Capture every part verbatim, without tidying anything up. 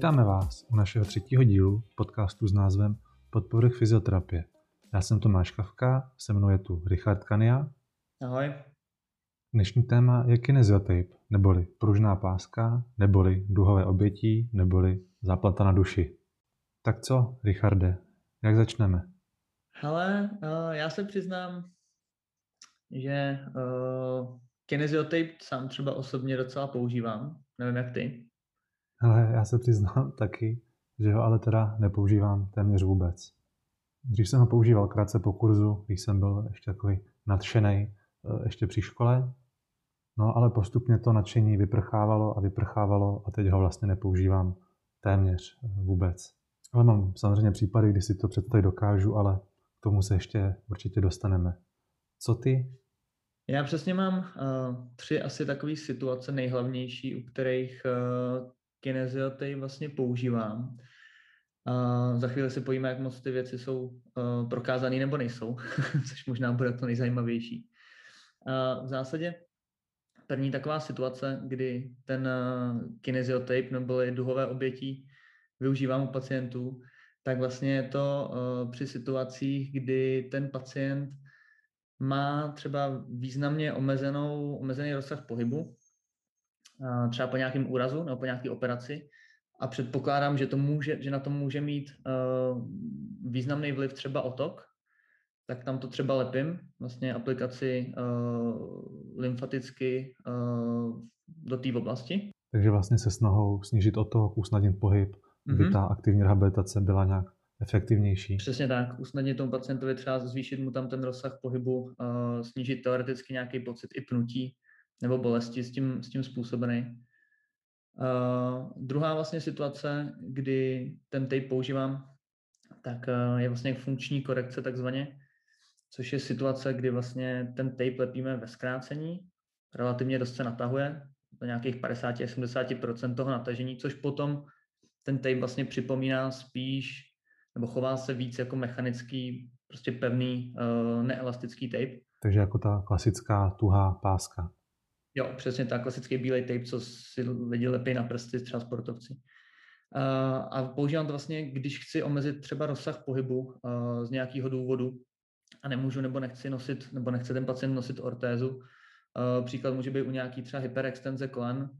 Vítáme vás u našeho třetího dílu podcastu s názvem Podpovrch fyzioterapie. Já jsem Tomáš Kavka, se mnou je tu Richard Kania. Ahoj. Dnešní téma je kinesiotape, neboli pružná páska, neboli duhové obětí, neboli záplata na duši. Tak co, Richarde, jak začneme? Hele, já se přiznám, že kinesiotape sám třeba osobně docela používám, nevím jak ty. Hele, já se přiznám taky, že ho ale teda nepoužívám téměř vůbec. Dřív jsem ho používal krátce po kurzu, když jsem byl ještě takový nadšenej, ještě při škole, no ale postupně to nadšení vyprchávalo a vyprchávalo a teď ho vlastně nepoužívám téměř vůbec. Ale mám samozřejmě případy, kdy si to představit dokážu, ale k tomu se ještě určitě dostaneme. Co ty? Já přesně mám uh, tři asi takové situace nejhlavnější, u kterých uh, kinesiotape vlastně používám. Uh, za chvíli si pojíme, jak moc ty věci jsou uh, prokázané nebo nejsou, což možná bude to nejzajímavější. Uh, v zásadě první taková situace, kdy ten uh, kinesiotape nebo duhové obětí využívám u pacientů, tak vlastně je to uh, při situacích, kdy ten pacient má třeba významně omezenou, omezený rozsah pohybu, uh, třeba po nějakém úrazu nebo po nějaké operaci, a předpokládám, že, to může, že na to může mít uh, významný vliv třeba otok, tak tam to třeba lepím, vlastně aplikaci uh, lymfaticky uh, do té oblasti. Takže vlastně se snahou snížit otok, usnadnit pohyb, aby mm-hmm. ta aktivní rehabilitace byla nějak efektivnější. Přesně tak, usnadnit tomu pacientovi třeba zvýšit mu tam ten rozsah pohybu, uh, snížit teoreticky nějaký pocit i pnutí nebo bolesti s tím, s tím způsobený. Uh, druhá vlastně situace, kdy ten tape používám, tak uh, je vlastně funkční korekce takzvaně, což je situace, kdy vlastně ten tape lepíme ve zkrácení, relativně dost se natahuje, do nějakých padesát až sedmdesát procent toho natažení, což potom ten tape vlastně připomíná spíš, nebo chová se víc jako mechanický, prostě pevný, uh, neelastický tape. Takže jako ta klasická tuhá páska. Jo, přesně tak, klasický bílej tape, co si lidi lepí na prsty, třeba sportovci. Uh, a používám to vlastně, když chci omezit třeba rozsah pohybu uh, z nějakého důvodu a nemůžu nebo nechci nosit, nebo nechce ten pacient nosit ortézu. Uh, příklad může být u nějaký třeba hyperextenze kolen,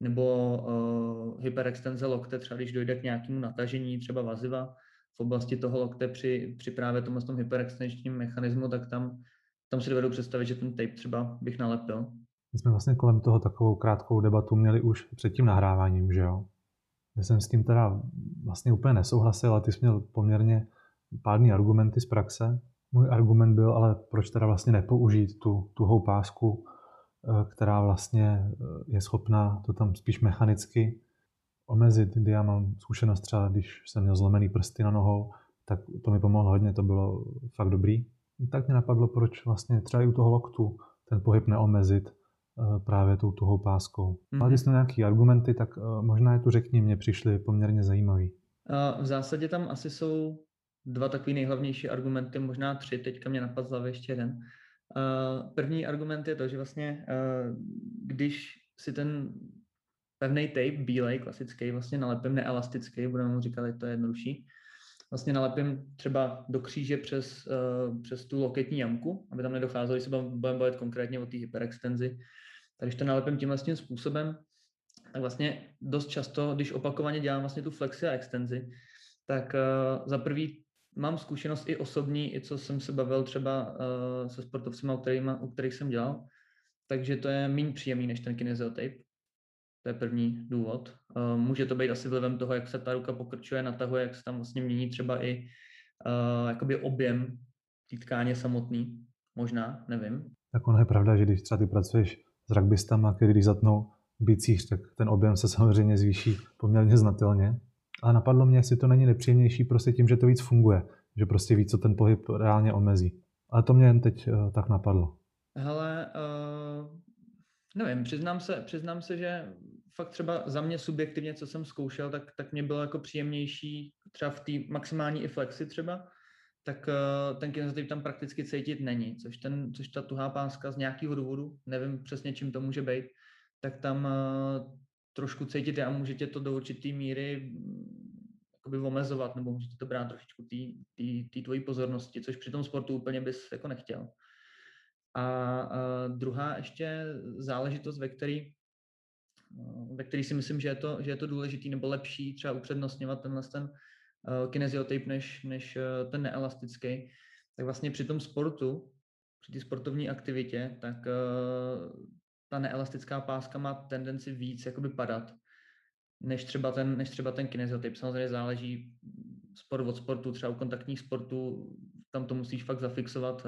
nebo uh, hyperextenze lokte, třeba když dojde k nějakému natažení, třeba vaziva v oblasti toho lokte při, při právě tomhle tom hyperextenčním mechanismu, tak tam, tam si dovedu představit, že ten tape třeba bych nalepil. My jsme vlastně kolem toho takovou krátkou debatu měli už před tím nahráváním, že jo? Já jsem s tím teda vlastně úplně nesouhlasil a ty jsi měl poměrně pádný argumenty z praxe. Můj argument byl, ale proč teda vlastně nepoužít tu tuhou pásku, která vlastně je schopná to tam spíš mechanicky omezit, kdy já mám zkušenost třeba, když jsem měl zlomený prsty na nohou, tak to mi pomohlo hodně, to bylo fakt dobrý. Tak mě napadlo, proč vlastně třeba i u toho loktu ten pohyb neomezit právě tou tuhou páskou. Mm-hmm. Ale když jsou nějaký argumenty, tak možná je tu řekni, mě přišly poměrně zajímavý. V zásadě tam asi jsou dva takový nejhlavnější argumenty, možná tři, teďka mě napadl hlavě ještě jeden. První argument je to, že vlastně, když si ten pevný tape, bílej, klasický, vlastně nalepím neelastický, budeme mu říkat, to je jednodušší. Vlastně nalepím třeba do kříže přes, uh, přes tu loketní jamku, aby tam nedocházelo, když se budeme bavit konkrétně o té hyperextenzi. Takže to nalepím tímhle tím způsobem, tak vlastně dost často, když opakovaně dělám vlastně tu flexi a extenzi, tak uh, za prvý mám zkušenost i osobní, i co jsem se bavil třeba uh, se sportovcima, u, kterýma, u kterých jsem dělal. Takže to je méně příjemný než ten kinesiotape. To je první důvod. Může to být asi vlivem toho, jak se ta ruka pokrčuje, natahuje, jak se tam vlastně mění třeba i uh, jakoby objem té tkáně samotný. Možná, nevím. Tak ono je pravda, že když třeba ty pracuješ s rugbystama, který když zatnou bicích, tak ten objem se samozřejmě zvýší poměrně znatelně. Ale napadlo mě, jestli to není nepříjemnější prostě tím, že to víc funguje. Že prostě víc, co ten pohyb reálně omezí. Ale to mě jen teď uh, tak napadlo. Hele, uh, nevím, přiznám se, přiznám se, že fakt třeba za mě subjektivně, co jsem zkoušel, tak, tak mě bylo jako příjemnější třeba v té maximální i flexi třeba, tak uh, ten kinesiotape tam prakticky cítit není, což, ten, což ta tuhá páska z nějakého důvodu, nevím přesně, čím to může být, tak tam uh, trošku cítit a můžete to do určité míry jakoby omezovat, nebo můžete to brát trošičku té tvojí pozornosti, což při tom sportu úplně bys jako nechtěl. A, a druhá ještě záležitost, ve které ve který si myslím, že je to, že je to důležitý nebo lepší třeba upřednostňovat tenhle ten kinesiotape než, než ten neelastický, tak vlastně při tom sportu, při té sportovní aktivitě, tak ta neelastická páska má tendenci víc jakoby padat, než třeba ten, než třeba ten kinesiotape. Samozřejmě záleží sport od sportu, třeba u kontaktních sportů, tam to musíš fakt zafixovat,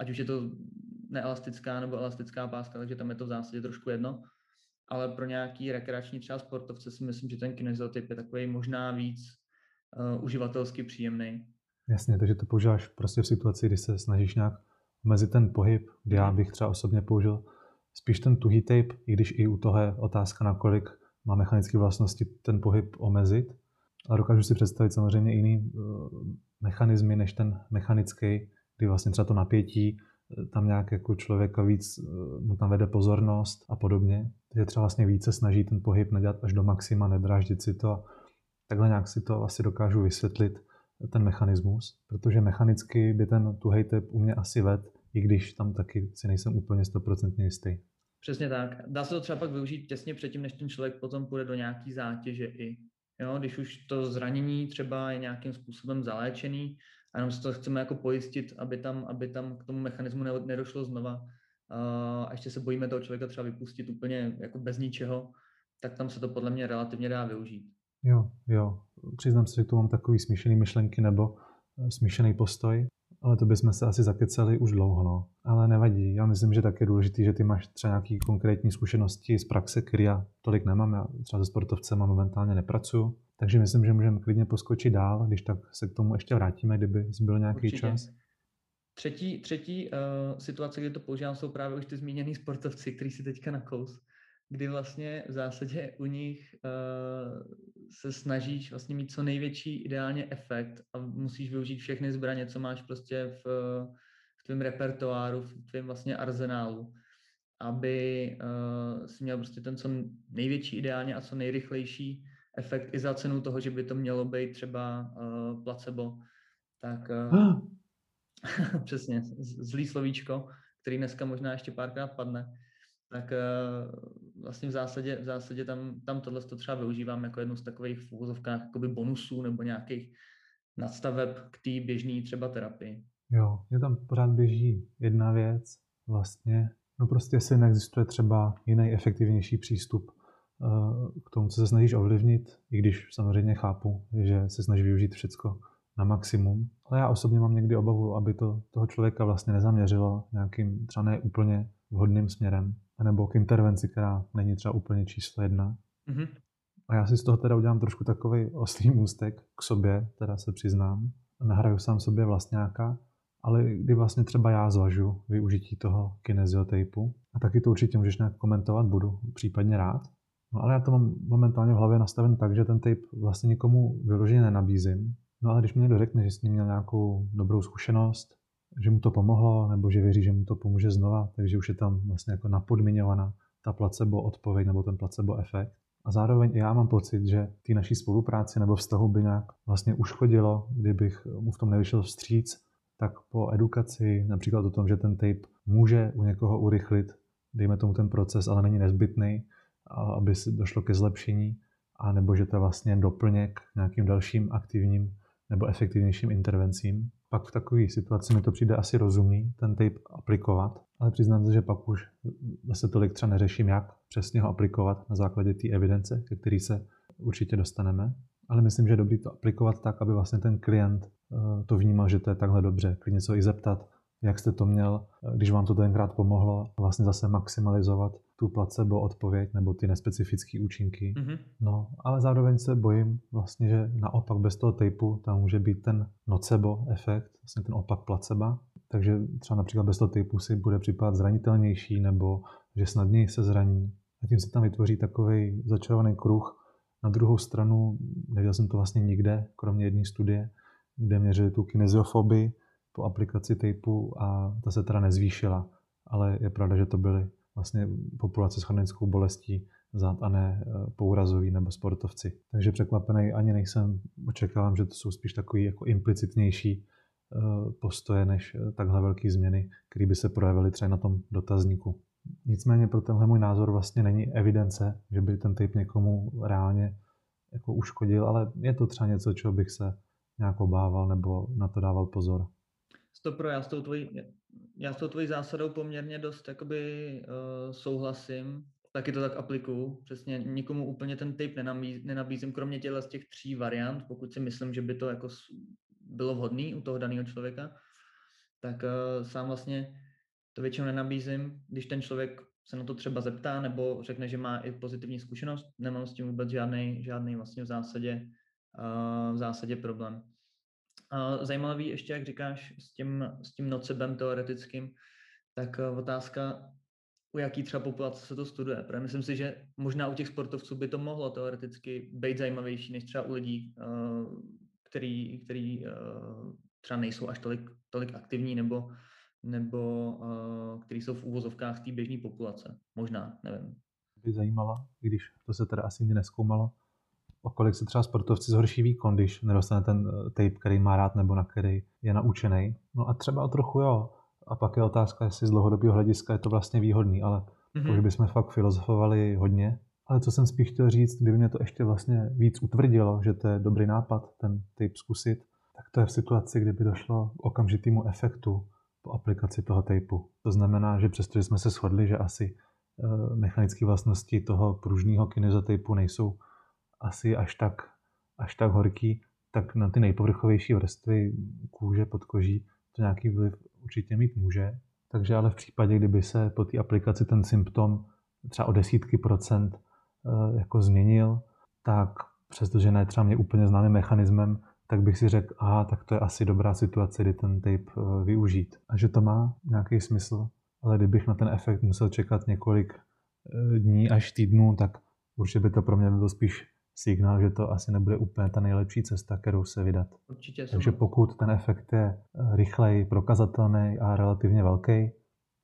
ať už je to neelastická nebo elastická páska, takže tam je to v zásadě trošku jedno. Ale pro nějaký rekreační třeba sportovce si myslím, že ten kinesiotape je takový možná víc uh, uživatelsky příjemný. Jasně, takže to používáš prostě v situaci, kdy se snažíš nějak omezit ten pohyb, kdy já bych třeba osobně použil spíš ten tuhý tape, i když i u toho je otázka, nakolik má mechanické vlastnosti ten pohyb omezit. Ale dokážu si představit samozřejmě jiný uh, mechanismy než ten mechanický, kdy vlastně třeba to napětí tam nějak jako člověka víc mu tam vede pozornost a podobně. Takže třeba vlastně více snaží ten pohyb nedělat až do maxima, nedráždit si to. Takhle nějak si to asi dokážu vysvětlit, ten mechanismus, protože mechanicky by ten tuhej tep u mě asi ved, i když tam taky si nejsem úplně stoprocentně jistý. Přesně tak. Dá se to třeba pak využít těsně předtím, než ten člověk potom půjde do nějaký zátěže i. Jo, když už to zranění třeba je nějakým způsobem zaléčený, a jenom si to chceme jako pojistit, aby tam, aby tam k tomu mechanismu nedošlo znova. A ještě se bojíme toho člověka třeba vypustit úplně jako bez ničeho, tak tam se to podle mě relativně dá využít. Jo, jo. Přiznám se, že tu mám takový smíšený myšlenky nebo smíšený postoj, ale to bychom se asi zakecali už dlouho, no. Ale nevadí. Já myslím, že tak je důležitý, že ty máš třeba nějaké konkrétní zkušenosti z praxe, které já tolik nemám. Já třeba se sportovcema momentálně nepracuju. Takže myslím, že můžeme klidně poskočit dál, když tak se k tomu ještě vrátíme, kdyby zbyl nějaký určitě čas. Třetí, třetí uh, situace, kdy to používám, jsou právě už ty zmíněný sportovci, kteří si teďka nakous, kdy vlastně v zásadě u nich uh, se snažíš vlastně mít co největší ideálně efekt a musíš využít všechny zbraně, co máš prostě v, v tvém repertoáru, v tvém vlastně arzenálu, aby uh, si měl prostě ten co největší ideálně a co nejrychlejší efekt i za cenu toho, že by to mělo být třeba uh, placebo, tak uh, přesně, zlý slovíčko, který dneska možná ještě párkrát padne, tak uh, vlastně v zásadě, v zásadě tam, tam tohle to třeba využívám jako jednu z takových v uvozovkách jakoby bonusů nebo nějakých nadstaveb k té běžné třeba terapii. Jo, mě tam pořád běží jedna věc vlastně, no prostě jestli neexistuje třeba jiný efektivnější přístup k tomu, co se snažíš ovlivnit, i když samozřejmě chápu, že se snaží využít všecko na maximum. Ale já osobně mám někdy obavu, aby to toho člověka vlastně nezaměřilo nějakým třeba ne úplně vhodným směrem, nebo k intervenci, která není třeba úplně číslo jedna. Mm-hmm. A já si z toho teda udělám trošku takovej oslý můstek k sobě, teda se přiznám. Nahraju sám sobě vlastňáka, ale kdy vlastně třeba já zvažu využití toho kineziotejpu. A taky to určitě můžeš nějak komentovat, budu případně rád. No ale já to mám momentálně v hlavě nastaven tak, že ten tape vlastně nikomu vyloženě nenabízím. No ale když mi někdo řekne, že s ním měl nějakou dobrou zkušenost, že mu to pomohlo, nebo že věří, že mu to pomůže znova, takže už je tam vlastně jako napodmiňovaná ta placebo odpověď nebo ten placebo efekt. A zároveň já mám pocit, že té naší spolupráci nebo vztahu by nějak vlastně uškodilo, kdybych mu v tom nevyšel vstříc, tak po edukaci, například o tom, že ten tape může u někoho urychlit, dejme tomu ten proces, ale není nezbytný, aby se došlo ke zlepšení, a nebo že to vlastně doplněk nějakým dalším aktivním nebo efektivnějším intervencím. Pak v takové situaci mi to přijde asi rozumný, ten tape aplikovat, ale přiznám se, že pak už zase tolik třeba neřeším, jak přesně ho aplikovat na základě té evidence, ke které se určitě dostaneme. Ale myslím, že je dobré to aplikovat tak, aby vlastně ten klient to vnímal, že to je takhle dobře. Klidně se i zeptat, jak jste to měl, když vám to tenkrát pomohlo, vlastně zase maximalizovat tu placebo odpověď nebo ty nespecifické účinky. Mm-hmm. No, ale zároveň se bojím vlastně, že naopak bez toho tapeu tam může být ten nocebo efekt, vlastně ten opak placeba. Takže třeba například bez toho tapeu si bude připadat zranitelnější nebo že snadněji se zraní. A tím se tam vytvoří takový začarovaný kruh. Na druhou stranu, neviděl jsem to vlastně nikde, kromě jedné studie, kde měřili tu kineziofobii po aplikaci tapeu a ta se teda nezvýšila. Ale je pravda, že to byly vlastně populace s chronickou bolestí, zad a ne pourazoví nebo sportovci. Takže překvapený ani nejsem, očekávám, že to jsou spíš takový jako implicitnější postoje než takhle velké změny, které by se projevily třeba na tom dotazníku. Nicméně pro tenhle můj názor vlastně není evidence, že by ten typ někomu reálně jako uškodil, ale je to třeba něco, čeho bych se nějak obával nebo na to dával pozor. Stopro, já s tou tvojí, já s tou tvojí zásadou poměrně dost jakoby, uh, souhlasím. Taky to tak aplikuju. Přesně nikomu úplně ten tape nenabízím, kromě těchto z těch tří variant, pokud si myslím, že by to jako bylo vhodné u toho daného člověka, tak uh, sám vlastně to většinou nenabízím. Když ten člověk se na to třeba zeptá nebo řekne, že má i pozitivní zkušenost, nemám s tím vůbec žádný, žádný vlastně v zásadě, uh, v zásadě problém. Uh, zajímavý ještě, jak říkáš, s tím, s tím nocebem teoretickým, tak uh, otázka, u jaký třeba populace se to studuje. Protože myslím si, že možná u těch sportovců by to mohlo teoreticky být zajímavější než třeba u lidí, uh, který, který uh, třeba nejsou až tolik, tolik aktivní nebo, nebo uh, který jsou v úvozovkách té běžné populace. Možná, nevím. By zajímalo, když to se teda asi nezkoumalo, o kolik se třeba sportovci zhorší výkon, když nedostane ten tape, který má rád nebo na který je naučený. No a třeba o trochu jo. A pak je otázka, jestli z dlouhodobého hlediska je to vlastně výhodný, ale mm-hmm. už bychom fakt filozofovali hodně. Ale co jsem spíš chtěl říct, kdyby mě to ještě vlastně víc utvrdilo, že to je dobrý nápad, ten tape zkusit, tak to je v situaci, kdyby došlo k okamžitému efektu po aplikaci toho tapeu. To znamená, že přestože jsme se shodli, že asi mechanické vlastnosti toho pružného kineziotapeu nejsou asi až tak, až tak horký, tak na ty nejpovrchovější vrstvy kůže, podkoží to nějaký vliv určitě mít může. Takže ale v případě, kdyby se po té aplikaci ten symptom třeba o desítky procent jako změnil, tak přestože ne třeba mě úplně známým mechanismem, tak bych si řekl, aha, tak to je asi dobrá situace, kdy ten tape využít. A že to má nějaký smysl, ale kdybych na ten efekt musel čekat několik dní až týdnů, tak určitě by to pro mě bylo spíš signál, že to asi nebude úplně ta nejlepší cesta, kterou se vydat. Určitě. Takže pokud ten efekt je rychlej, prokazatelný a relativně velký,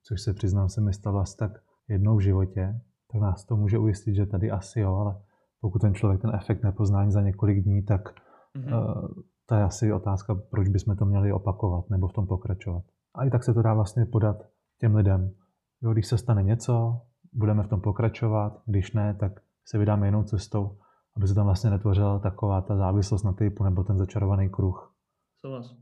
což se přiznám, se mi stalo asi tak jednou v životě, tak nás to může ujistit, že tady asi jo, ale pokud ten člověk ten efekt nepozná za několik dní, tak mm-hmm. uh, to je asi otázka, proč bychom to měli opakovat nebo v tom pokračovat. A i tak se to dá vlastně podat těm lidem. Jo, když se stane něco, budeme v tom pokračovat, když ne, tak se vydáme jinou cestou, aby se tam vlastně netvořila taková ta závislost na typu nebo ten začarovaný kruh. Souhlas.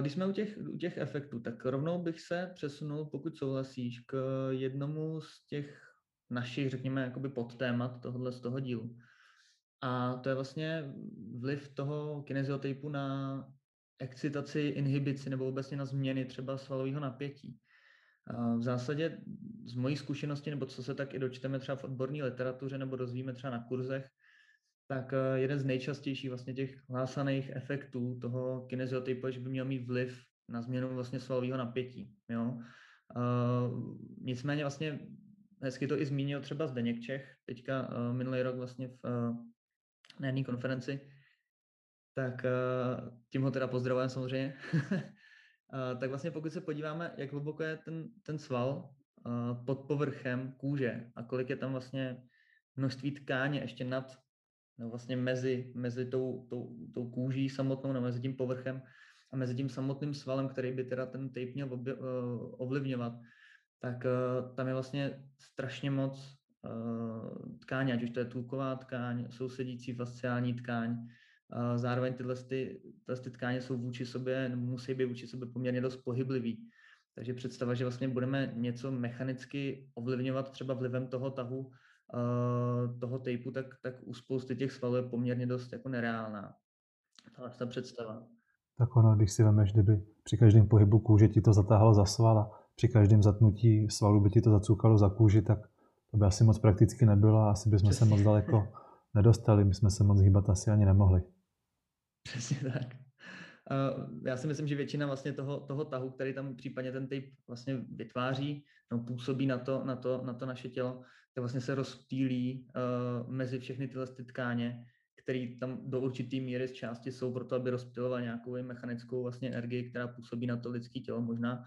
Když jsme u těch, u těch efektů, tak rovnou bych se přesunul, pokud souhlasíš, k jednomu z těch našich, řekněme, jakoby podtémat tohohle z toho dílu. A to je vlastně vliv toho kineziotejpu na excitaci, inhibici nebo obecně na změny třeba svalového napětí. V zásadě z mojí zkušenosti, nebo co se tak i dočteme třeba v odborné literatuře nebo dozvíme třeba na kurzech, tak jeden z nejčastějších vlastně těch hlásaných efektů toho kineziotejpu, že by měl mít vliv na změnu vlastně svalového napětí. Jo? Uh, nicméně vlastně hezky to i zmínil třeba Zdeněk Čech, teďka uh, minulý rok vlastně v, uh, na jedné konferenci, tak uh, tím ho teda pozdravujem samozřejmě. uh, tak vlastně pokud se podíváme, jak hluboko je ten, ten sval uh, pod povrchem kůže a kolik je tam vlastně množství tkáně ještě nad no vlastně mezi, mezi tou, tou, tou kůží samotnou, no mezi tím povrchem a mezi tím samotným svalem, který by teda ten tape měl obje, uh, ovlivňovat, tak uh, tam je vlastně strašně moc uh, tkání, ať už to je tulková tkáň, sousedící fasciální tkáň, uh, zároveň tyhle, ty, tyhle ty tkáně jsou vůči sobě, nebo musí být vůči sobě poměrně dost pohyblivý. Takže představa, že vlastně budeme něco mechanicky ovlivňovat třeba vlivem toho tahu, toho tapeu, tak, tak u spousty těch svalů je poměrně dost jako nereálná. Tahle ta představa. Tak ono, když si vemeš, kdyby při každém pohybu kůže ti to zatáhlo za sval a při každém zatnutí svalu by ti to zacukalo za kůži, tak to by asi moc prakticky nebylo a asi bychom Přesně. se moc daleko nedostali, my jsme se moc hýbat asi ani nemohli. Přesně tak. Já si myslím, že většina vlastně toho, toho tahu, který tam případně ten tape vlastně vytváří, no, působí na to, na, to, na to naše tělo, to vlastně se rozptýlí uh, mezi všechny tyhle tkáně, které tam do určité míry z části jsou proto, aby rozptýloval nějakou mechanickou vlastně energii, která působí na to lidské tělo možná.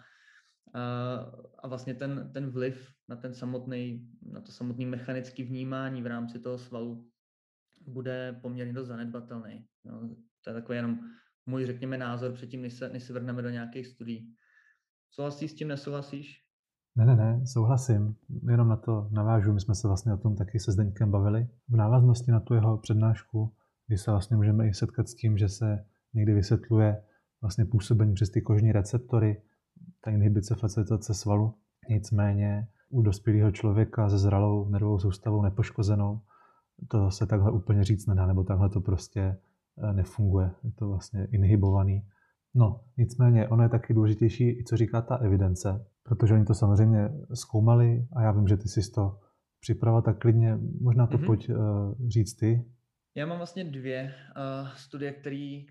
a vlastně ten, ten vliv na ten samotný, na to samotné mechanické vnímání v rámci toho svalu bude poměrně dost zanedbatelný. No, to je takový jenom můj, řekněme, názor předtím, než se, než se vrhneme do nějakých studií. Souhlasíš s tím, nesouhlasíš? Ne, ne, ne, souhlasím. Jenom na to navážu. My jsme se vlastně o tom taky se Zdeňkem bavili. V návaznosti na tu jeho přednášku, kdy se vlastně můžeme i setkat s tím, že se někdy vysvětluje vlastně působení přes ty kožní receptory, ta inhibice facilitace svalu. Nicméně u dospělého člověka se zralou nervovou soustavou nepoškozenou to se takhle úplně říct nedá, nebo takhle to prostě nefunguje. Je to vlastně inhibovaný. No, nicméně ono je taky důležitější, i co říká ta evidence, protože oni to samozřejmě zkoumali a já vím, že ty jsi to připravil, tak klidně možná to mm-hmm. pojď uh, říct ty. Já mám vlastně dvě uh, studie,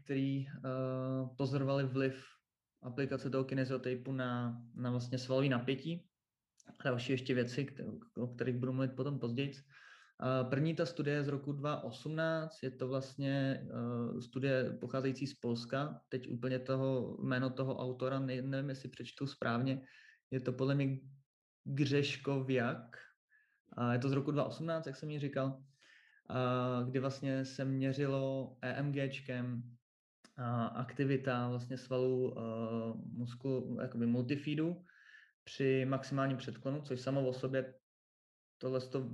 které uh, pozorovaly vliv aplikace toho kinesiotapu na, na vlastně svalové napětí a další ještě věci, které, o kterých budu mluvit potom později. Uh, první ta studie je z roku dva tisíce osmnáct, je to vlastně uh, studie pocházející z Polska, teď úplně toho, jméno toho autora, ne, nevím, jestli přečtu správně, je to podle mě Gřeškoviak, uh, je to z roku dva tisíce osmnáct, jak jsem ji říkal, uh, kdy vlastně se měřilo EMGčkem uh, aktivita vlastně svalů uh, musku, jakoby multifídu při maximálním předklonu, což samo o sobě tohle to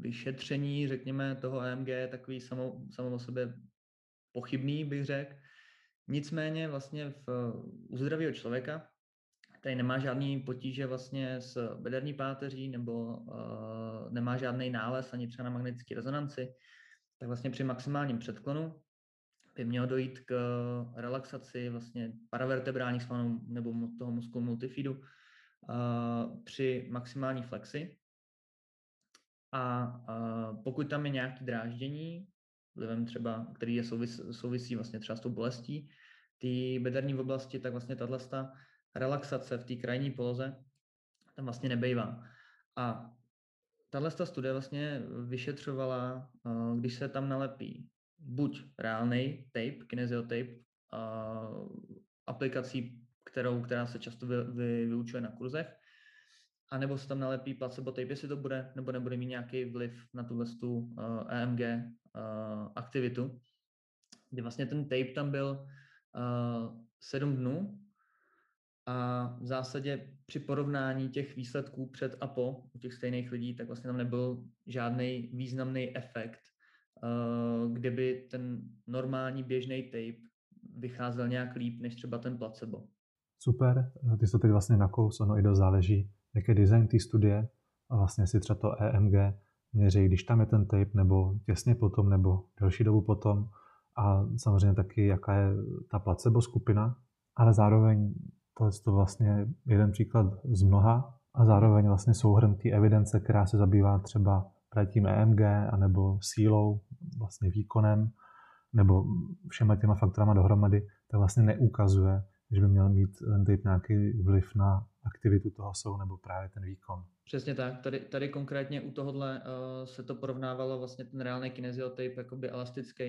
vyšetření, řekněme, toho E M G je takový samo, samo o sobě pochybný, bych řekl. Nicméně vlastně v, u zdravého člověka, který nemá žádný potíže vlastně s bederní páteří nebo uh, nemá žádný nález ani třeba na magnetické rezonanci, tak vlastně při maximálním předklonu by mělo dojít k relaxaci vlastně paravertebrálních svalů nebo toho mozku multifídu uh, při maximální flexi. A uh, pokud tam je nějaké dráždění, vlivem třeba, který je souvis, souvisí vlastně třeba s tou bolestí, ty bederní oblasti, tak vlastně tato relaxace v té krajní poloze tam vlastně nebejvá. A tato studie vlastně vyšetřovala, uh, když se tam nalepí buď reálný tape, kinesiotape, uh, aplikací, kterou, která se často vy, vy, vyučuje na kurzech, a nebo se tam nalepí placebo tape, jestli to bude, nebo nebude mít nějaký vliv na tuhle tu uh, E M G uh, aktivitu. Kdy vlastně ten tape tam byl uh, sedm dnů a v zásadě při porovnání těch výsledků před a po u těch stejných lidí, tak vlastně tam nebyl žádný významný efekt, uh, kde by ten normální běžný tape vycházel nějak líp než třeba ten placebo. Super, ty jsi to teď vlastně nakous, ono i dost záleží, jak je design té studie a vlastně si třeba to E M G měří, když tam je ten tape, nebo těsně potom, nebo delší dobu potom a samozřejmě taky, jaká je ta placebo skupina, ale zároveň to je to vlastně jeden příklad z mnoha a zároveň vlastně souhrn té evidence, která se zabývá třeba tím E M G, anebo sílou, vlastně výkonem, nebo všema těma faktorama dohromady, tak vlastně neukazuje, že by měl mít ten tape nějaký vliv na aktivitu toho svalu nebo právě ten výkon. Přesně tak. Tady, tady konkrétně u tohohle uh, se to porovnávalo vlastně ten reálný kinesiotape jakoby elastický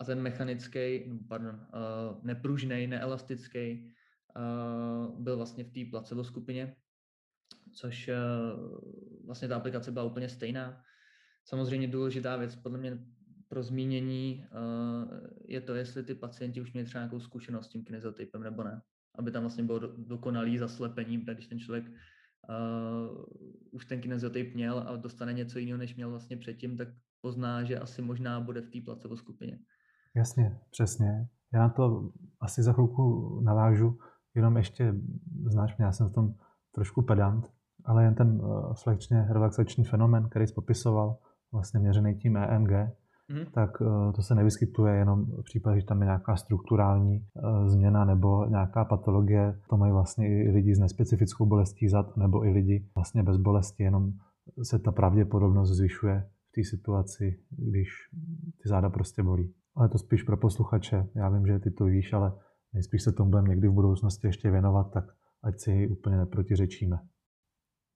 a ten mechanický, pardon, uh, nepružnej, neelastický uh, byl vlastně v té placebo skupině, což uh, vlastně ta aplikace byla úplně stejná. Samozřejmě důležitá věc podle mě pro zmínění uh, je to, jestli ty pacienti už měli třeba nějakou zkušenost s tím kinesiotapem nebo ne. Aby tam vlastně bylo do, dokonalý zaslepení, když ten člověk uh, už ten kinesiotape měl a dostane něco jiného, než měl vlastně předtím, tak pozná, že asi možná bude v té placebo skupině. Jasně, přesně. Já na to asi za chvilku navážu, jenom ještě, znáš mě, já jsem v tom trošku pedant, ale jen ten uh, flexně relaxační fenomén, který jsi popisoval, vlastně měřený tím E M G, tak to se nevyskytuje jenom v případě, že tam je nějaká strukturální změna nebo nějaká patologie. To mají vlastně i lidi s nespecifickou bolestí zad nebo i lidi vlastně bez bolesti, jenom se ta pravděpodobnost zvyšuje v té situaci, když ty záda prostě bolí. Ale to spíš pro posluchače, já vím, že ty to víš, ale nejspíš se tomu budeme někdy v budoucnosti ještě věnovat, tak ať si ji úplně neprotiřečíme.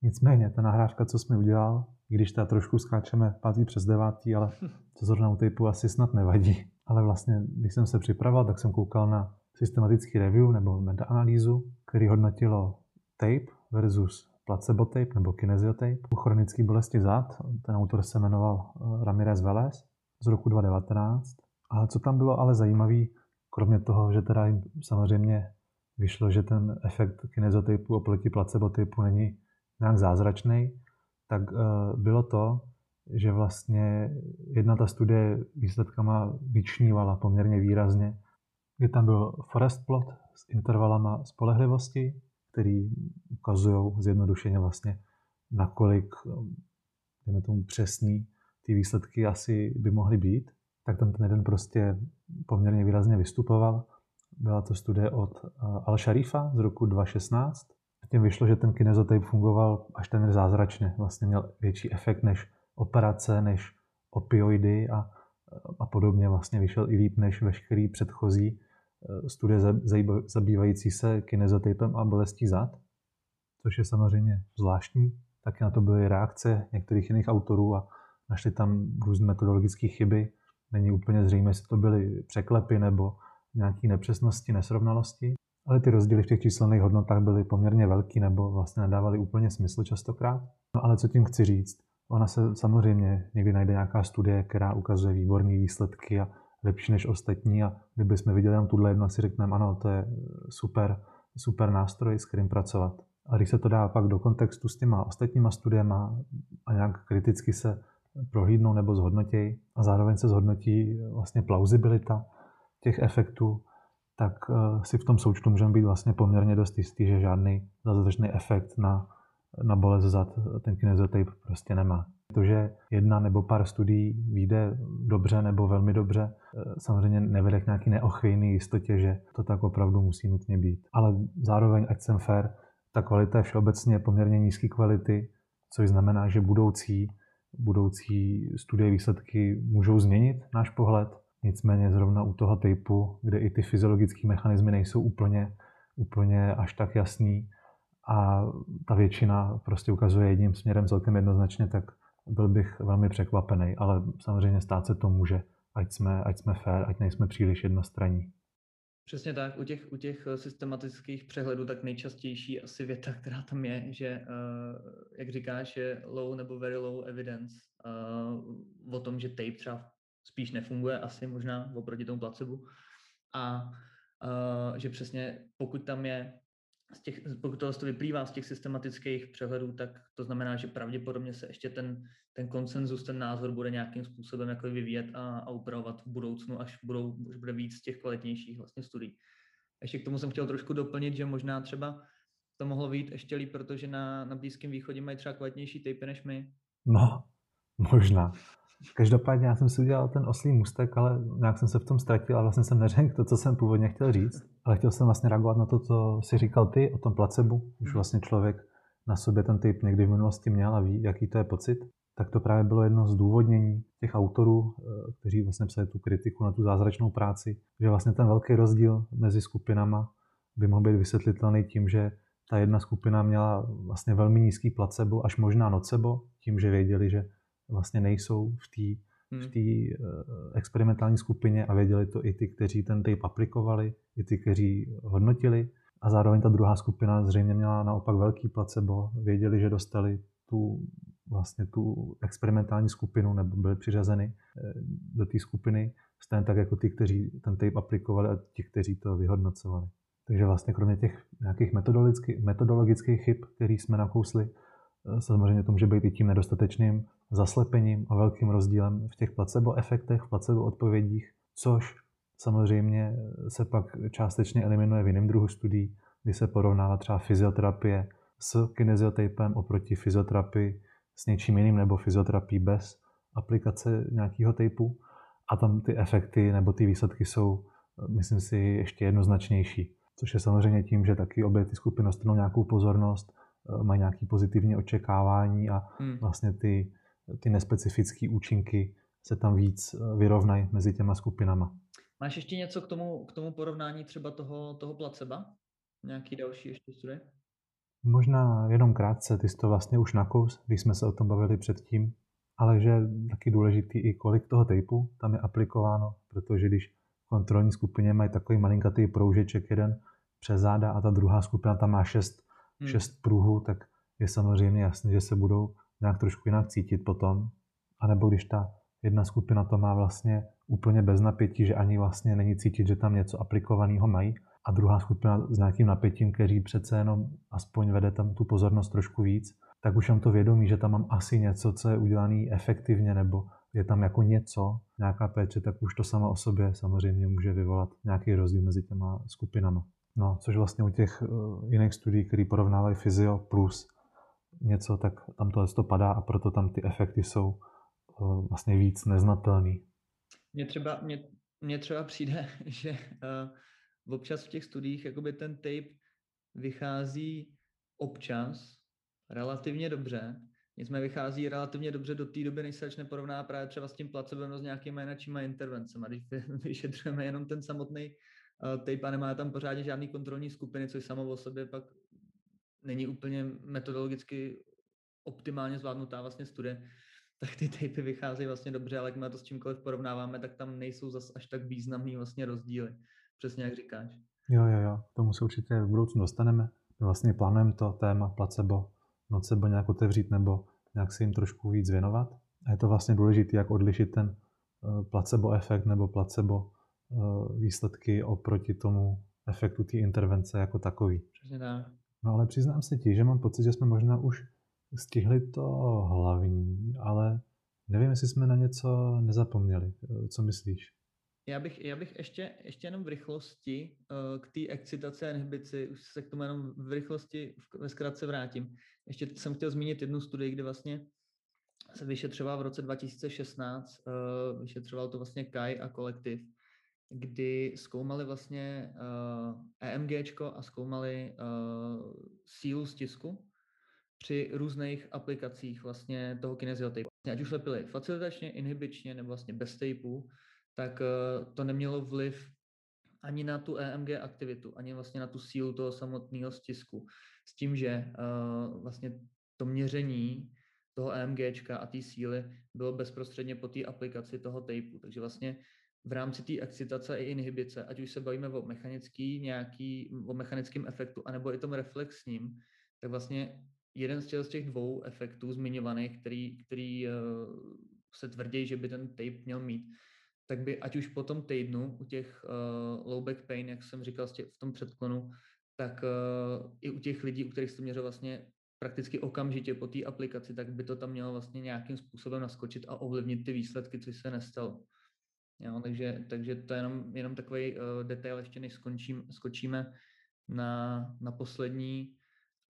Nicméně, ta nahrávka, co jsi mi udělal, když ta trošku skáčeme pátý přes devátý, ale to zrovna u tapeu asi snad nevadí. Ale vlastně, když jsem se připravoval, tak jsem koukal na systematický review nebo metaanalýzu, který hodnotilo tape versus placebo tape nebo kinesiotape. U chronické bolesti zad, ten autor se jmenoval Ramirez Veles z roku dva tisíce devatenáct. A co tam bylo ale zajímavé, kromě toho, že teda jim samozřejmě vyšlo, že ten efekt kinesiotapu oproti placebo tapeu není nějak zázračný, tak bylo to, že vlastně jedna ta studie výsledkama vyčnívala poměrně výrazně. Kdy tam byl forest plot s intervalama spolehlivosti, který ukazují zjednodušeně vlastně, nakolik jdeme tomu přesný ty výsledky asi by mohly být. Tak tam ten jeden prostě poměrně výrazně vystupoval. Byla to studie od Al-Sharifa z roku dva tisíce šestnáct. Tím vyšlo, že ten kinesiotape fungoval až ten zázračně. Vlastně měl větší efekt než operace, než opioidy a, a podobně. Vlastně vyšel i líp než veškerý předchozí studie zabývající se kinesiotapem a bolestí zad, což je samozřejmě zvláštní. Taky na to byly reakce některých jiných autorů a našli tam různé metodologické chyby. Není úplně zřejmé, jestli to byly překlepy nebo nějaké nepřesnosti, nesrovnalosti. Ale ty rozdíly v těch číselných hodnotách byly poměrně velký nebo vlastně nedávaly úplně smysl častokrát. No ale co tím chci říct? Ona se samozřejmě někdy najde nějaká studie, která ukazuje výborné výsledky a lepší než ostatní a kdyby jsme viděli jenom tuhle jednu, si řekneme, ano, to je super, super nástroj, s kterým pracovat. A když se to dá pak do kontextu s těma ostatníma studiema a nějak kriticky se prohlídnou nebo zhodnotějí a zároveň se zhodnotí vlastně plauzibilita těch efektů, tak si v tom součtu můžeme být vlastně poměrně dost jistý, že žádný zázračný efekt na, na bolest zad ten kinesiotape prostě nemá. To, že jedna nebo pár studií vyjde dobře nebo velmi dobře, samozřejmě nevede k nějaký neochvějný jistotě, že to tak opravdu musí nutně být. Ale zároveň, ať jsem fér, ta kvalita je všeobecně poměrně nízké kvality, což znamená, že budoucí, budoucí studie výsledky můžou změnit náš pohled. Nicméně zrovna u toho typu, kde i ty fyziologické mechanismy nejsou úplně, úplně až tak jasný a ta většina prostě ukazuje jedním směrem celkem jednoznačně, tak byl bych velmi překvapený, ale samozřejmě stát se to může, ať jsme, ať jsme fair, ať nejsme příliš jednostranní. Přesně tak, u těch, u těch systematických přehledů tak nejčastější asi věta, která tam je, že, jak říkáš, je low nebo very low evidence o tom, že tape třeba spíš nefunguje asi možná oproti tomu placebu a že přesně pokud tam je Z těch, pokud tohle to vyplývá z těch systematických přehledů, tak to znamená, že pravděpodobně se ještě ten, ten konsenzus, ten názor bude nějakým způsobem jako vyvíjet a, a upravovat v budoucnu, až, budou, až bude víc těch kvalitnějších vlastně studií. Ještě k tomu jsem chtěl trošku doplnit, že možná třeba to mohlo vyjít ještě líp, protože na, na Blízkém východě mají třeba kvalitnější tejpy než my. No, možná. Každopádně já jsem si udělal ten oslý můstek, ale nějak jsem se v tom ztratil a vlastně jsem neřekl to, co jsem původně chtěl říct. Ale chtěl jsem vlastně reagovat na to, co si říkal ty o tom placebu. Už vlastně člověk na sobě ten typ někdy v minulosti měl a ví, jaký to je pocit. Tak to právě bylo jedno z důvodnění těch autorů, kteří vlastně psali tu kritiku na tu zázračnou práci, že vlastně ten velký rozdíl mezi skupinama by mohl být vysvětlitelný tím, že ta jedna skupina měla vlastně velmi nízký placebo, až možná nocebo, tím, že věděli, že vlastně nejsou v té v té experimentální skupině a věděli to i ty, kteří ten tape aplikovali, i ty, kteří hodnotili. A zároveň ta druhá skupina zřejmě měla naopak velký placebo, věděli, že dostali tu, vlastně tu experimentální skupinu nebo byli přiřazeny do té skupiny, stejně tak jako ty, kteří ten tape aplikovali a ti, kteří to vyhodnocovali. Takže vlastně kromě těch nějakých metodologických, metodologických chyb, které jsme nakousli, samozřejmě to může být i tím nedostatečným zaslepením a velkým rozdílem v těch placebo efektech, v placebo odpovědích, což samozřejmě se pak částečně eliminuje v jiném druhu studií, kdy se porovnává třeba fyzioterapie s kinesiotapem oproti fyzioterapii s něčím jiným nebo fyzioterapii bez aplikace nějakého tapeu. A tam ty efekty nebo ty výsledky jsou, myslím si, ještě jednoznačnější. Což je samozřejmě tím, že taky obě ty skupiny dostanou nějakou pozornost, mají nějaké pozitivní očekávání a hmm. vlastně ty, ty nespecifické účinky se tam víc vyrovnají mezi těma skupinama. Máš ještě něco k tomu, k tomu porovnání třeba toho, toho placeba? Nějaký další ještě studie? Možná jenom krátce, ty jsi to vlastně už nakous, když jsme se o tom bavili předtím, ale že taky důležitý i kolik toho tapeu tam je aplikováno, protože když v kontrolní skupině mají takový malinkatý proužeček jeden přes záda a ta druhá skupina tam má šest hmm. šest pruhů, tak je samozřejmě jasné, že se budou nějak trošku jinak cítit potom. A nebo když ta jedna skupina to má vlastně úplně bez napětí, že ani vlastně není cítit, že tam něco aplikovaného mají. A druhá skupina s nějakým napětím, kteří přece jenom aspoň vede tam tu pozornost trošku víc, tak už mám to vědomí, že tam mám asi něco, co je udělané efektivně, nebo je tam jako něco, nějaká péče, tak už to sama o sobě samozřejmě může vyvolat nějaký rozdíl mezi těma skupinama. No, což vlastně u těch uh, jiných studií, které porovnávají fyzio plus něco, tak tam tohle to padá a proto tam ty efekty jsou uh, vlastně víc neznatelný. Mně třeba, mě, mě třeba přijde, že uh, občas v těch studiích jakoby ten tape vychází občas relativně dobře, nicméně vychází relativně dobře do té doby, než se začne porovná právě třeba s tím placebem no s nějakýma jinakýma intervencema. Když vyšetřujeme jenom ten samotný tape a nemá tam pořádně žádný kontrolní skupiny, což samo o sobě pak není úplně metodologicky optimálně zvládnutá vlastně studie, tak ty tapy vycházejí vlastně dobře, ale jakmile to s čímkoliv porovnáváme, tak tam nejsou zas až tak významný vlastně rozdíly. Přesně jak říkáš. Jo, jo, jo, k tomu se určitě v budoucnu dostaneme. My vlastně plánujeme to téma placebo, nocebo nějak otevřít nebo nějak se jim trošku víc věnovat. A je to vlastně důležité, jak odlišit ten placebo efekt nebo placebo výsledky oproti tomu efektu té intervence jako takový. Přesně tak. No ale přiznám se ti, že mám pocit, že jsme možná už stihli to hlavní, ale nevím, jestli jsme na něco nezapomněli. Co myslíš? Já bych, já bych ještě, ještě jenom v rychlosti k té excitaci a inhibici, už se k tomu jenom v rychlosti ve zkratce vrátím. Ještě jsem chtěl zmínit jednu studii, kde vlastně se vyšetřoval v roce dva tisíce šestnáct, vyšetřoval to vlastně Kai a kolektiv, kdy zkoumali vlastně EMGčko a zkoumali sílu stisku při různých aplikacích vlastně toho kinesiotape. Ať už lepili facilitačně, inhibičně nebo vlastně bez tapeů, tak to nemělo vliv ani na tu E M G aktivitu, ani vlastně na tu sílu toho samotného stisku. S tím, že vlastně to měření toho EMGčka a té síly bylo bezprostředně po té aplikaci toho tapeu. Takže vlastně v rámci té excitace i inhibice, ať už se bavíme o mechanický nějaký, o mechanickém efektu, anebo i tom reflexním, tak vlastně jeden z těch dvou efektů zmiňovaných, který, který se tvrdí, že by ten tape měl mít, tak by ať už po tom týdnu u těch uh, low back pain, jak jsem říkal v tom předklonu, tak uh, i u těch lidí, u kterých se to měřil vlastně prakticky okamžitě po té aplikaci, tak by to tam mělo vlastně nějakým způsobem naskočit a ovlivnit ty výsledky, což se nestalo. Jo, takže, takže to je jenom, jenom takový uh, detail, ještě než skončím, skočíme na, na poslední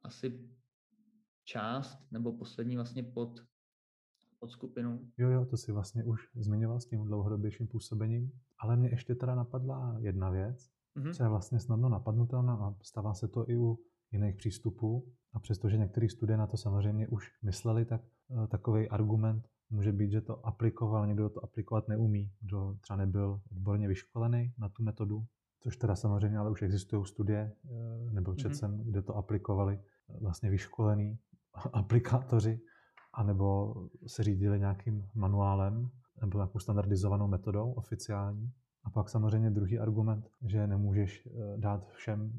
asi část, nebo poslední vlastně pod skupinu. Jo, jo, to si vlastně už zmiňoval s tím dlouhodobějším působením, ale mě ještě teda napadla jedna věc, mm-hmm. co je vlastně snadno napadnutelná a stává se to i u jiných přístupů a přestože některé studie na to samozřejmě už mysleli, tak takový argument může být, že to aplikoval, někdo to aplikovat neumí, kdo třeba nebyl odborně vyškolený na tu metodu, což teda samozřejmě ale už existují studie, nebo četl jsem, mm-hmm. kde to aplikovali vlastně vyškolení aplikátoři, anebo se řídili nějakým manuálem nebo nějakou standardizovanou metodou oficiální. A pak samozřejmě druhý argument, že nemůžeš dát všem,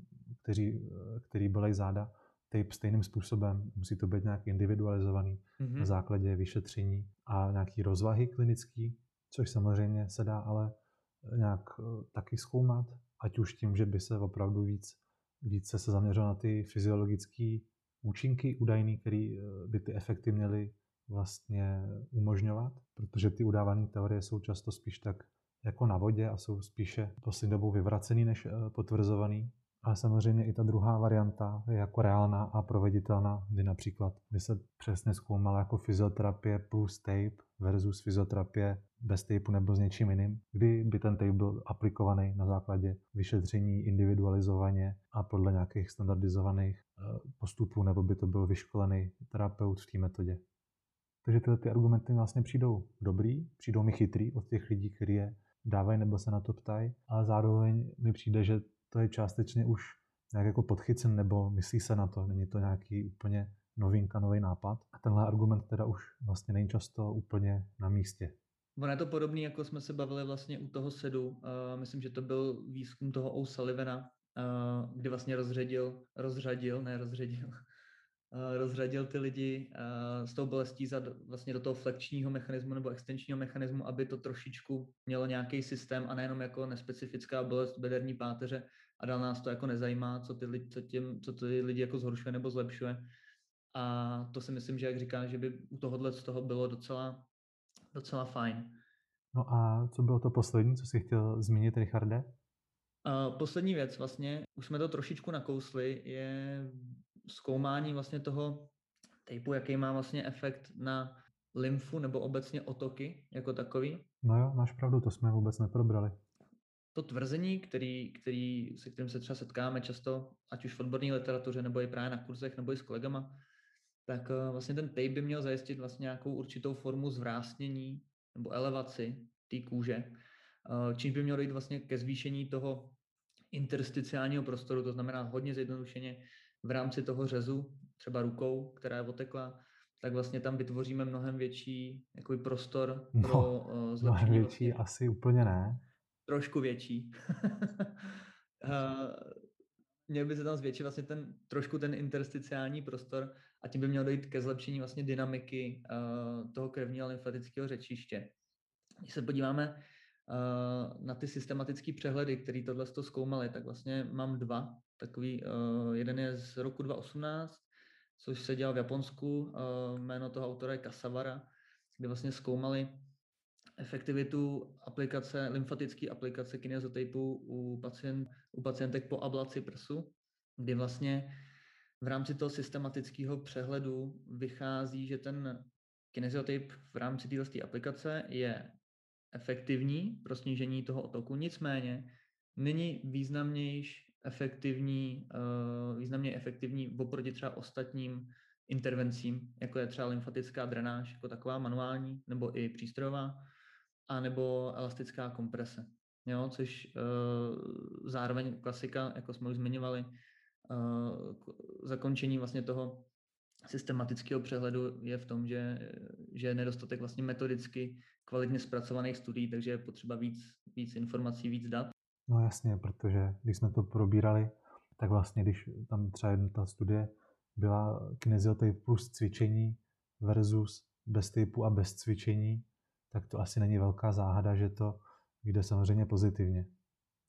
kteří, který bolej záda, tape stejným způsobem. Musí to být nějak individualizovaný mm-hmm. na základě vyšetření a nějaký rozvahy klinický, což samozřejmě se dá ale nějak taky zkoumat, ať už tím, že by se opravdu víc, více se zaměřilo na ty fyziologické účinky údajný, které by ty efekty měly vlastně umožňovat, protože ty udávané teorie jsou často spíš tak jako na vodě a jsou spíše poslední dobou vyvracený než potvrzovaný. Ale samozřejmě i ta druhá varianta je jako reálná a proveditelná, kdy například by se přesně zkoumala jako fyzioterapie plus tape versus fyzioterapie bez tapeu nebo s něčím jiným, kdy by ten tape byl aplikovaný na základě vyšetření individualizovaně a podle nějakých standardizovaných postupů, nebo by to byl vyškolený terapeut v té metodě. Takže tyhle ty argumenty vlastně přijdou dobrý, přijdou mi chytrý od těch lidí, kteří je dávají nebo se na to ptají, ale zároveň mi přijde, že to je částečně už nějak jako podchycen nebo myslí se na to, není to nějaký úplně novinka, nový nápad. A tenhle argument teda už vlastně není často úplně na místě. Ono je to podobný, jako jsme se bavili vlastně u toho sedu. Uh, myslím, že to byl výzkum toho O. Sullivana, kdy vlastně rozředil, rozřadil, ne rozředil, rozřadil ty lidi s tou bolestí za, vlastně do toho flekčního mechanismu nebo extenčního mechanismu, aby to trošičku mělo nějaký systém a nejenom jako nespecifická bolest bederní páteře a dál nás to jako nezajímá, co ty lidi, co tím, co ty lidi jako zhoršuje nebo zlepšuje. A to si myslím, že jak říkám, že by u tohohle z toho bylo docela, docela fajn. No a co bylo to poslední, co jsi chtěl zmínit, Richarde? Uh, poslední věc vlastně, už jsme to trošičku nakousli, je zkoumání vlastně toho tejpu, jaký má vlastně efekt na lymfu nebo obecně otoky jako takový. No jo, máš pravdu, to jsme vůbec neprobrali. To tvrzení, který, který, se kterým se třeba setkáme často, ať už v odborné literatuře, nebo i právě na kurzech, nebo i s kolegama, tak uh, vlastně ten tape by měl zajistit vlastně nějakou určitou formu zvrásnění nebo elevaci té kůže, uh, čímž by mělo dojít vlastně ke zvýšení toho intersticiálního prostoru, to znamená hodně zjednodušeně v rámci toho řezu, třeba rukou, která je otekla, tak vlastně tam vytvoříme mnohem větší jakoby prostor no, pro uh, zlepšení. Mnohem větší vlastně. Asi úplně ne. Trošku větší. Měl by se tam zvětšit vlastně ten, trošku ten intersticiální prostor a tím by mělo dojít ke zlepšení vlastně dynamiky uh, toho krevního a lymfatického řečiště. Když se podíváme uh, na ty systematické přehledy, které tohle zkoumaly, tak vlastně mám dva. Takový, uh, jeden je z roku dva tisíce osmnáct, což se dělal v Japonsku, uh, jméno toho autora je Kasavara, kde vlastně zkoumali efektivitu aplikace, lymfatické aplikace kinesiotapu u, pacient, u pacientek po ablaci prsu, kdy vlastně v rámci toho systematického přehledu vychází, že ten kinesiotape v rámci této aplikace je efektivní pro snížení toho otoku, nicméně není významnější efektivní, významně efektivní oproti třeba ostatním intervencím, jako je třeba lymfatická drenáž, jako taková manuální, nebo i přístrojová, a nebo elastická komprese, jo, což e, zároveň klasika, jako jsme už zmiňovali, e, zakončení vlastně toho systematického přehledu je v tom, že, že je nedostatek vlastně metodicky kvalitně zpracovaných studií, takže je potřeba víc, víc informací, víc dat. No jasně, protože když jsme to probírali, tak vlastně když tam třeba jedna ta studie byla kinesiotape plus cvičení versus bez tapeu a bez cvičení, tak to asi není velká záhada, že to jde samozřejmě pozitivně.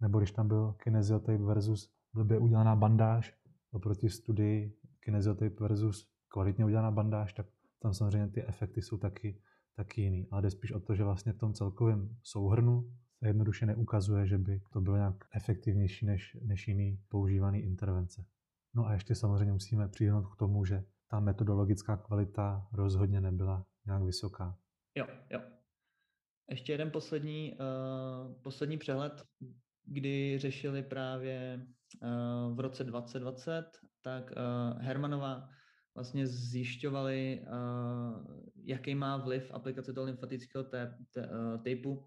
Nebo když tam byl kinesiotape versus blbě udělaná bandáž oproti studii kinesiotape versus kvalitně udělaná bandáž, tak tam samozřejmě ty efekty jsou taky, taky jiný. Ale jde spíš o to, že vlastně v tom celkovém souhrnu se jednoduše neukazuje, že by to bylo nějak efektivnější než, než jiný používaný intervence. No a ještě samozřejmě musíme přihlédnout k tomu, že ta metodologická kvalita rozhodně nebyla nějak vysoká. Jo, jo. Ještě jeden poslední, uh, poslední přehled, kdy řešili právě uh, v roce dva tisíce dvacet, tak uh, Hermanova vlastně zjišťovali, uh, jaký má vliv aplikace toho lymfatického tapeu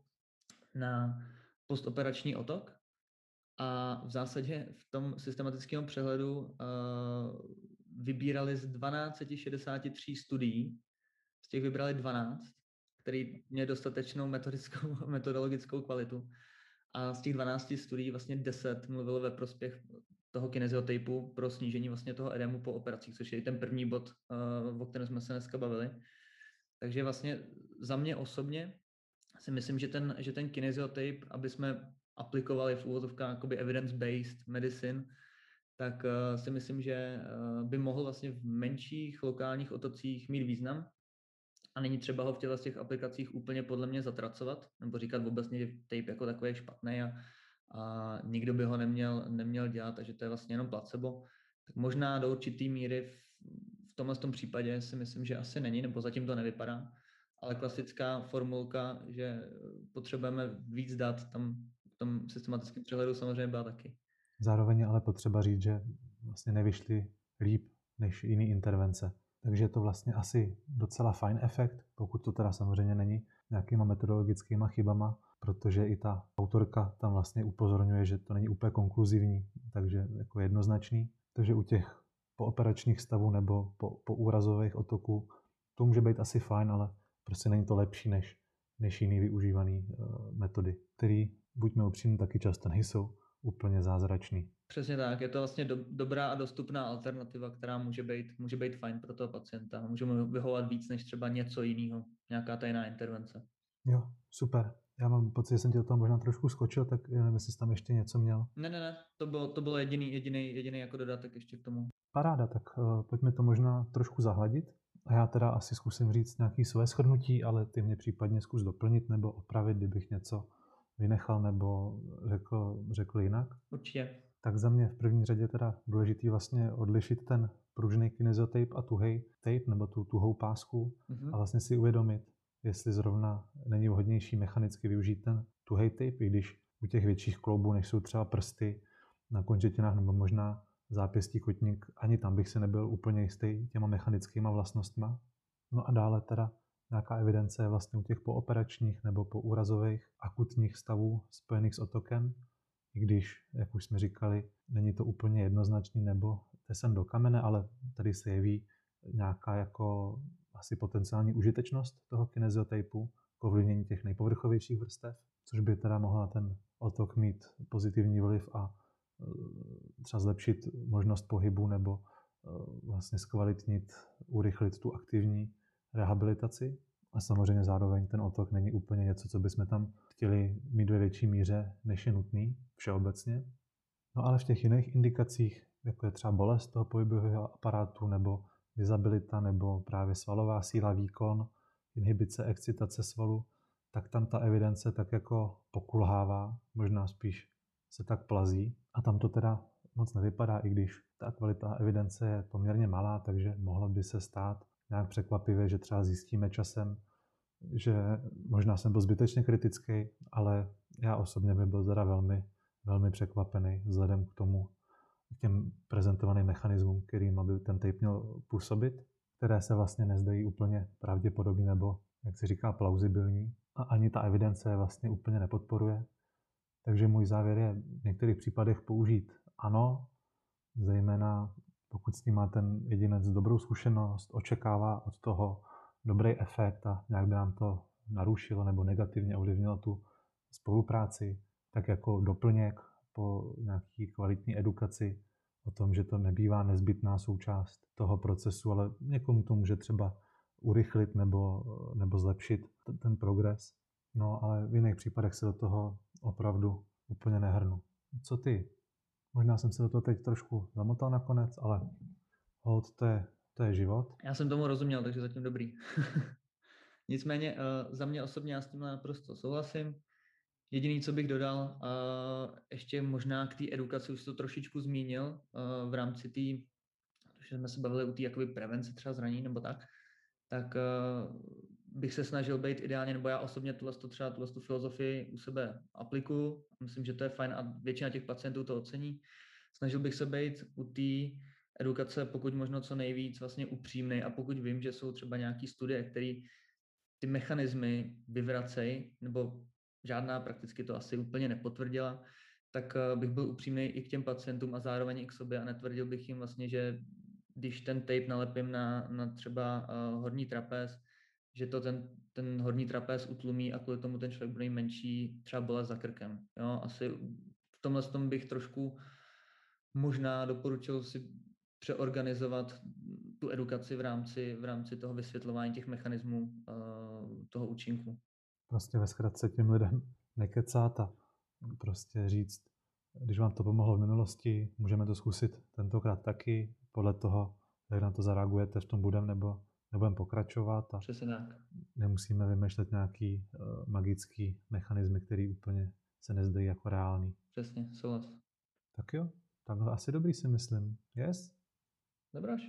na postoperační otok. A v zásadě v tom systematickém přehledu uh, vybírali z tisíc dvě stě šedesát tři studií, z těch vybrali dvanáct, které měly dostatečnou metodickou, metodologickou kvalitu. A z těch dvanácti studií vlastně deset mluvilo ve prospěch toho kinesiotapu pro snížení vlastně toho edému po operacích, což je ten první bod, uh, o kterém jsme se dneska bavili. Takže vlastně za mě osobně si myslím, že ten, že ten kinesiotape, aby jsme aplikovali v úvodovkách jakoby evidence-based medicine, tak uh, si myslím, že uh, by mohl vlastně v menších lokálních otocích mít význam a není třeba ho v těchto těch aplikacích úplně podle mě zatracovat, nebo říkat obecně, že tape jako takový je špatný a, a nikdo by ho neměl, neměl dělat, takže to je vlastně jenom placebo. Tak možná do určitý míry v, v tomhle tom případě si myslím, že asi není, nebo zatím to nevypadá, ale klasická formulka, že potřebujeme víc dat tam v tom systematickém přehledu samozřejmě byla taky. Zároveň ale potřeba říct, že vlastně nevyšly líp než jiné intervence. Takže je to vlastně asi docela fajn efekt, pokud to teda samozřejmě není nějakýma metodologickýma chybama, protože i ta autorka tam vlastně upozorňuje, že to není úplně konkluzivní, takže jako jednoznačný. Takže u těch pooperačních stavů nebo po, po úrazových otoků to může být asi fajn, ale prostě není to lepší než, než jiný využívaný uh, metody, který buďme upřímní, taky často nejsou úplně zázračný. Přesně tak, je to vlastně do, dobrá a dostupná alternativa, která může být, může být fajn pro toho pacienta. Můžeme vyhovat víc než třeba něco jiného, nějaká tajná intervence. Jo, super. Já mám pocit, že jsem ti o tom možná trošku skočil, tak já nevím, jestli jsi tam ještě něco měl. Ne, ne, ne, to bylo, to bylo jediný, jediný, jediný jako dodatek ještě k tomu. Paráda, tak uh, pojďme to možná trošku zahladit. A já teda asi zkusím říct nějaké své shrnutí, ale ty mě případně zkus doplnit nebo opravit, kdybych něco vynechal nebo řekl, řekl jinak. Určitě. Tak za mě v první řadě teda důležitý vlastně odlišit ten pružný kinesiotape a tuhej tape nebo tu tuhou pásku mm-hmm. a vlastně si uvědomit, jestli zrovna není vhodnější mechanicky využít ten tuhej tape, i když u těch větších kloubů, než jsou třeba prsty na končetinách nebo možná zápěstí, kotník, ani tam bych si nebyl úplně jistý těma mechanickýma vlastnostma. No a dále teda nějaká evidence je vlastně u těch pooperačních nebo poúrazových akutních stavů spojených s otokem, i když, jak už jsme říkali, není to úplně jednoznačný nebo tesen do kamene, ale tady se jeví nějaká jako asi potenciální užitečnost toho kineziotejpu k ovlivnění těch nejpovrchovějších vrstev, což by teda mohla ten otok mít pozitivní vliv a třeba zlepšit možnost pohybu nebo vlastně zkvalitnit, urychlit tu aktivní rehabilitaci. A samozřejmě zároveň ten otok není úplně něco, co bychom tam chtěli mít ve větší míře, než je nutný všeobecně. No ale v těch jiných indikacích, jako je třeba bolest toho pohybového aparátu nebo disabilita nebo právě svalová síla, výkon, inhibice, excitace svalu, tak tam ta evidence tak jako pokulhává, možná spíš se tak plazí. A tam to teda moc nevypadá, i když ta kvalita evidence je poměrně malá, takže mohlo by se stát nějak překvapivě, že třeba zjistíme časem, že možná jsem byl zbytečně kritický, ale já osobně bych byl teda velmi, velmi překvapený vzhledem k tomu, k těm prezentovaným mechanismům, kterým by ten tape měl působit, které se vlastně nezdají úplně pravděpodobný nebo, jak se říká, plauzibilní. A ani ta evidence je vlastně úplně nepodporuje. Takže můj závěr je v některých případech použít ano, zejména pokud s tím má ten jedinec dobrou zkušenost, očekává od toho dobrý efekt a nějak by nám to narušilo nebo negativně ovlivnilo tu spolupráci, tak jako doplněk po nějaké kvalitní edukaci o tom, že to nebývá nezbytná součást toho procesu, ale někomu to může třeba urychlit nebo, nebo zlepšit ten progres. No ale v jiných případech se do toho opravdu úplně nehrnu. Co ty? Možná jsem se do toho teď trošku zamotal nakonec, ale hold, to je, to je život. Já jsem tomu rozuměl, takže zatím dobrý. Nicméně za mě osobně já s tímhle naprosto souhlasím. Jediný, co bych dodal, ještě možná k té edukaci, už to trošičku zmínil v rámci té, protože jsme se bavili u té jakoby prevence třeba zranění nebo tak, tak bych se snažil být ideálně, nebo já osobně tuhle třeba tuhle filozofii u sebe aplikuju. Myslím, že to je fajn a většina těch pacientů to ocení. Snažil bych se být u té edukace pokud možno co nejvíc vlastně upřímnej a pokud vím, že jsou třeba nějaké studie, které ty mechanismy vyvracejí, nebo žádná prakticky to asi úplně nepotvrdila, tak bych byl upřímnej i k těm pacientům a zároveň i k sobě a netvrdil bych jim vlastně, že když ten tape nalepím na, na třeba horní trapéz, že to ten, ten horní trapéz utlumí a kvůli tomu ten člověk bude menší třeba bolest za krkem. Jo, asi v tomhle tom bych trošku možná doporučil si přeorganizovat tu edukaci v rámci, v rámci toho vysvětlování těch mechanismů toho účinku. Prostě ve zkratce těm lidem nekecát a prostě říct, když vám to pomohlo v minulosti, můžeme to zkusit tentokrát taky, podle toho, jak na to zareagujete, v tom budeme nebo nebudeme pokračovat a nemusíme vymýšlet nějaký uh, magický mechanismy, který úplně se nezdají jako reálný. Přesně, souhlas. Tak jo, takhle asi dobrý si myslím. Yes? Dobráš.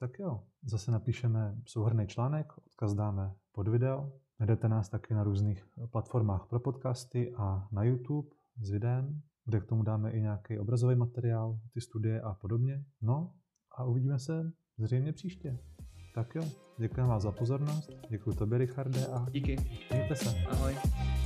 Tak jo, zase napíšeme souhrnný článek, odkaz dáme pod video. Najdete nás taky na různých platformách pro podcasty a na YouTube s videem, kde k tomu dáme i nějaký obrazový materiál, ty studie a podobně. No a uvidíme se zřejmě příště. Tak jo, děkujeme vám za pozornost, děkuji tobě, Richarde, a díky. Mějte se. Ahoj.